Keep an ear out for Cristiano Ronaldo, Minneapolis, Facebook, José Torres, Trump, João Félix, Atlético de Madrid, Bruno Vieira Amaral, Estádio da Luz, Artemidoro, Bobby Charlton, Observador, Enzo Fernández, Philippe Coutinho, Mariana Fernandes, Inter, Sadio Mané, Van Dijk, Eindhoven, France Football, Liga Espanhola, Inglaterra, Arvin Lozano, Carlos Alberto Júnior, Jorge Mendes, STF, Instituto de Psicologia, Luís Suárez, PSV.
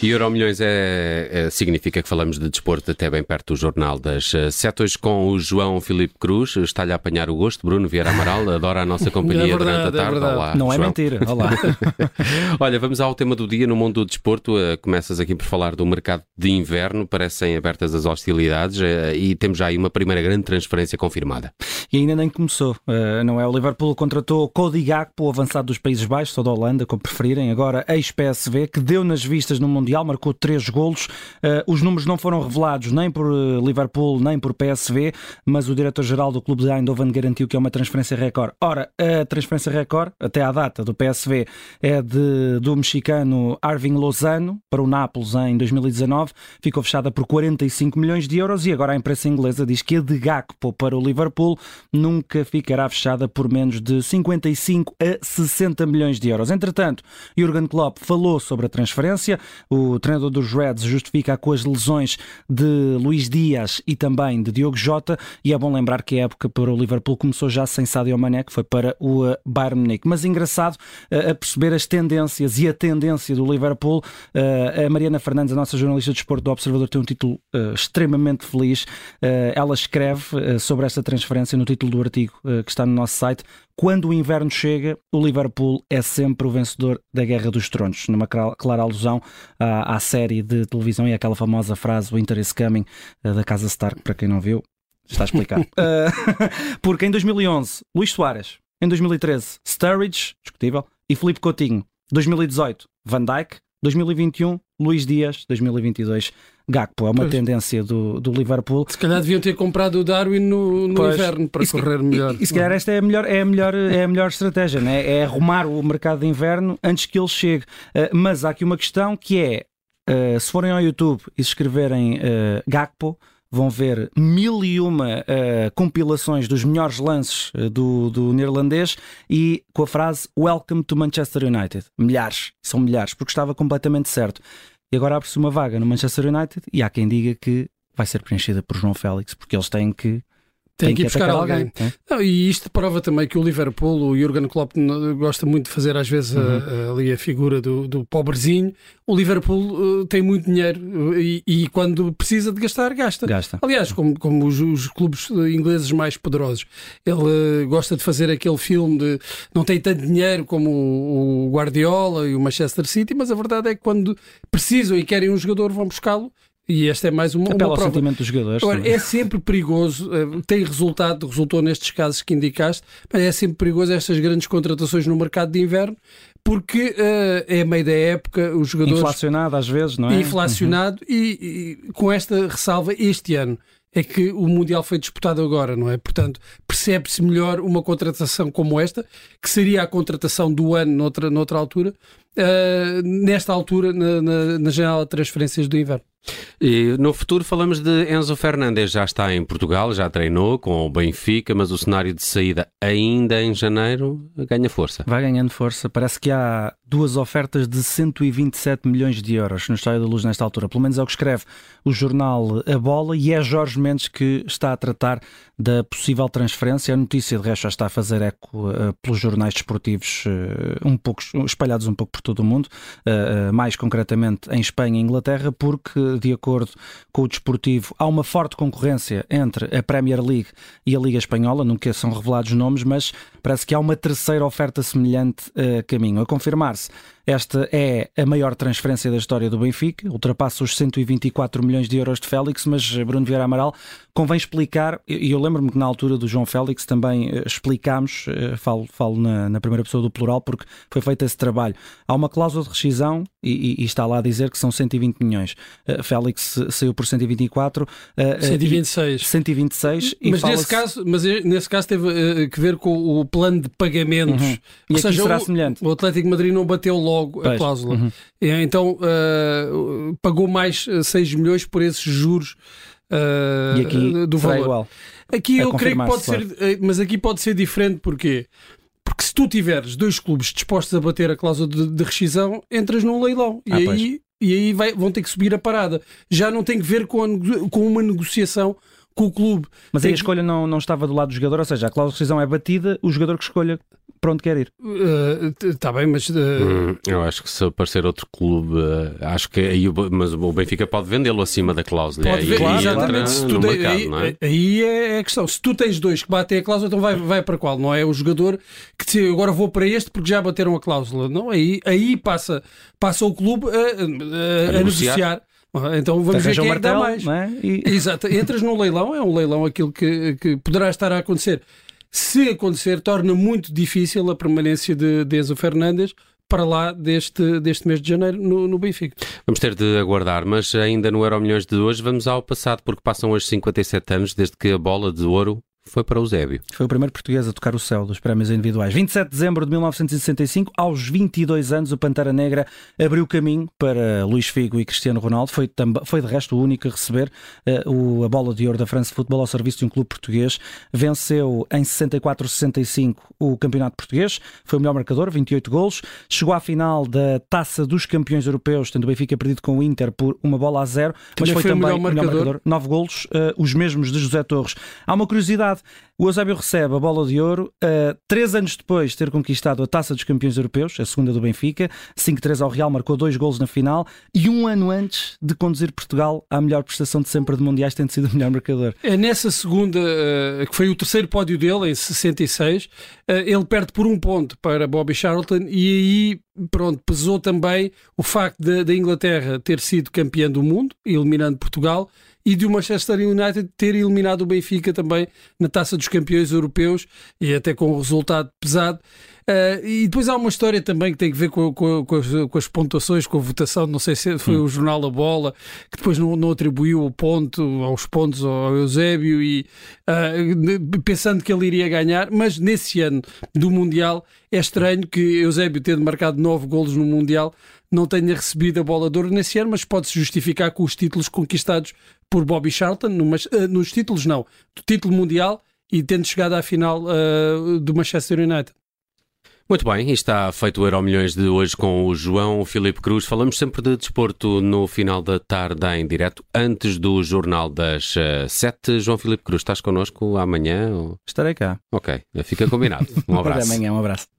E Euromilhões significa que falamos de desporto até bem perto do Jornal das 7, hoje com o João Filipe Cruz, está-lhe a apanhar o gosto, Bruno Vieira Amaral, adora a nossa companhia durante a tarde. Olá, não João. É mentira, olá. Olha, vamos ao tema do dia no mundo do desporto, começas aqui por falar do mercado de inverno, parecem abertas as hostilidades e temos já aí uma primeira grande transferência confirmada. E ainda nem começou, não é? O Liverpool contratou Cody Gakpo, avançado dos Países Baixos, ou da Holanda, como preferirem, agora ex-PSV, que deu nas vistas no mundo marcou 3 golos, os números não foram revelados nem por Liverpool nem por PSV, mas o diretor-geral do clube de Eindhoven garantiu que é uma transferência recorde. Ora, a transferência recorde até à data do PSV é do mexicano Arvin Lozano para o Nápoles em 2019, ficou fechada por 45 milhões de euros e agora a imprensa inglesa diz que a de Gakpo para o Liverpool nunca ficará fechada por menos de 55 a 60 milhões de euros. Entretanto, Jürgen Klopp falou sobre a transferência. O treinador dos Reds justifica com as lesões de Luís Dias e também de Diogo Jota, e é bom lembrar que a época para o Liverpool começou já sem Sadio Mané, que foi para o Bayern Munique. Mas engraçado a perceber as tendências e a tendência do Liverpool. A Mariana Fernandes, a nossa jornalista de desporto do Observador, tem um título extremamente feliz. Ela escreve sobre esta transferência no título do artigo que está no nosso site. Quando o inverno chega, o Liverpool é sempre o vencedor da Guerra dos Tronos, numa clara alusão à série de televisão e àquela famosa frase "Winter is coming" da Casa Stark, para quem não viu, está explicado. Porque em 2011, Luís Suárez, em 2013, Sturridge, discutível, e Philippe Coutinho, 2018, Van Dijk, 2021, Luís Dias, 2022, Gakpo. É uma tendência do Liverpool. Se calhar deviam ter comprado o Darwin no inverno para correr melhor. E se calhar esta é a melhor estratégia, não é? É arrumar o mercado de inverno antes que ele chegue. Mas há aqui uma questão que é, se forem ao YouTube e se escreverem Gakpo, vão ver 1001 compilações dos melhores lances do neerlandês e com a frase "Welcome to Manchester United". Milhares, são milhares, porque estava completamente certo. E agora abre-se uma vaga no Manchester United e há quem diga que vai ser preenchida por João Félix, porque eles têm que... Tem que ir buscar alguém. Não, e isto prova também que o Liverpool, o Jürgen Klopp gosta muito de fazer às vezes ali a figura do pobrezinho. O Liverpool tem muito dinheiro e quando precisa de gastar, gasta. Aliás, como os clubes ingleses mais poderosos. Ele gosta de fazer aquele filme de não tem tanto dinheiro como o Guardiola e o Manchester City, mas a verdade é que quando precisam e querem um jogador vão buscá-lo. E esta é mais uma prova. Apela ao sentimento dos jogadores. Agora, é sempre perigoso, tem resultou nestes casos que indicaste, mas é sempre perigoso estas grandes contratações no mercado de inverno, porque é meio da época, os jogadores... Inflacionado às vezes, não é? Inflacionado e com esta ressalva este ano. É que o Mundial foi disputado agora, não é? Portanto, percebe-se melhor uma contratação como esta, que seria a contratação do ano noutra altura, nesta altura, na janela de transferências do inverno. E no futuro falamos de Enzo Fernández, já está em Portugal, já treinou com o Benfica, mas o cenário de saída ainda em janeiro ganha força. Vai ganhando força, parece que há 2 ofertas de 127 milhões de euros no Estádio da Luz nesta altura, pelo menos é o que escreve o jornal A Bola, e é Jorge Mendes que está a tratar da possível transferência. A notícia de resto já está a fazer eco pelos jornais desportivos espalhados um pouco por todo o mundo, mais concretamente em Espanha e Inglaterra, porque de acordo com o Desportivo, há uma forte concorrência entre a Premier League e a Liga Espanhola, nunca são revelados nomes, mas parece que há uma terceira oferta semelhante a caminho. A confirmar-se, esta é a maior transferência da história do Benfica, ultrapassa os 124 milhões de euros de Félix, mas Bruno Vieira Amaral convém explicar, e eu lembro-me que na altura do João Félix também explicámos, falo na primeira pessoa do plural porque foi feito esse trabalho, há uma cláusula de rescisão e está lá a dizer que são 120 milhões. Félix saiu por 124, 126. Mas nesse caso teve que ver com o plano de pagamentos. E ou seja, será semelhante. O Atlético de Madrid não bateu logo a cláusula. Então pagou mais 6 milhões por esses juros e aqui do valor. Igual. Aqui eu creio que pode ser, mas aqui pode ser diferente, porquê? Porque se tu tiveres 2 clubes dispostos a bater a cláusula de rescisão, entras num leilão e aí vão ter que subir a parada. Já não tem que ver com uma negociação com o clube. Mas aí a escolha não estava do lado do jogador, ou seja, a cláusula de rescisão é batida, o jogador que escolha para onde quer ir. Está bem, mas... eu acho que se aparecer outro clube, acho que aí o Benfica pode vendê-lo acima da cláusula. Pode vender, aí exatamente. Se tu mercado, aí, não é? Aí é a questão. Se tu tens dois que batem a cláusula, então vai para qual? Não é o jogador que te, agora vou para este porque já bateram a cláusula. Não, aí passa o clube a negociar. Então vamos ver quem dá mais. É? Exato. Entras num leilão, é um leilão aquilo que poderá estar a acontecer. Se acontecer, torna muito difícil a permanência de Enzo Fernández para lá deste mês de janeiro no Benfica. Vamos ter de aguardar, mas ainda no Euro Milhões de hoje vamos ao passado, porque passam hoje 57 anos desde que a bola de ouro foi para o Eusébio. Foi o primeiro português a tocar o céu dos prémios individuais. 27 de dezembro de 1965, aos 22 anos, o Pantera Negra abriu caminho para Luís Figo e Cristiano Ronaldo. Foi de resto o único a receber a bola de ouro da France Football ao serviço de um clube português. Venceu em 64-65 o campeonato português. Foi o melhor marcador, 28 golos. Chegou à final da Taça dos Campeões Europeus, tendo o Benfica perdido com o Inter por 1-0. Mas foi também o melhor marcador. 9 golos, os mesmos de José Torres. Há uma curiosidade. O Eusébio recebe a bola de ouro 3 anos depois de ter conquistado a Taça dos Campeões Europeus, a segunda do Benfica, 5-3 ao Real, marcou 2 golos na final, e 1 ano antes de conduzir Portugal à melhor prestação de sempre de Mundiais, tendo sido o melhor marcador. É nessa segunda, que foi o terceiro pódio dele, em 66, ele perde por 1 ponto para Bobby Charlton, e aí pronto, pesou também o facto da Inglaterra ter sido campeã do mundo, eliminando Portugal, e de o Manchester United ter eliminado o Benfica também na Taça dos Campeões Europeus, e até com um resultado pesado. E depois há uma história também que tem que ver com as pontuações, com a votação, não sei se foi o jornal A Bola, que depois não atribuiu o ponto aos pontos ao Eusébio, e pensando que ele iria ganhar, mas nesse ano do Mundial é estranho que Eusébio, tendo marcado 9 golos no Mundial, não tenha recebido a bola de ouro nesse ano, mas pode-se justificar com os títulos conquistados por Bobby Charlton, nos títulos não, do título mundial, e tendo chegado à final do Manchester United. Muito bem, está feito o Euro Milhões de hoje com o João Filipe Cruz. Falamos sempre de desporto no final da tarde em direto, antes do Jornal das 7. João Filipe Cruz, estás connosco amanhã? Estarei cá. Ok, fica combinado. Um abraço. Até amanhã, um abraço.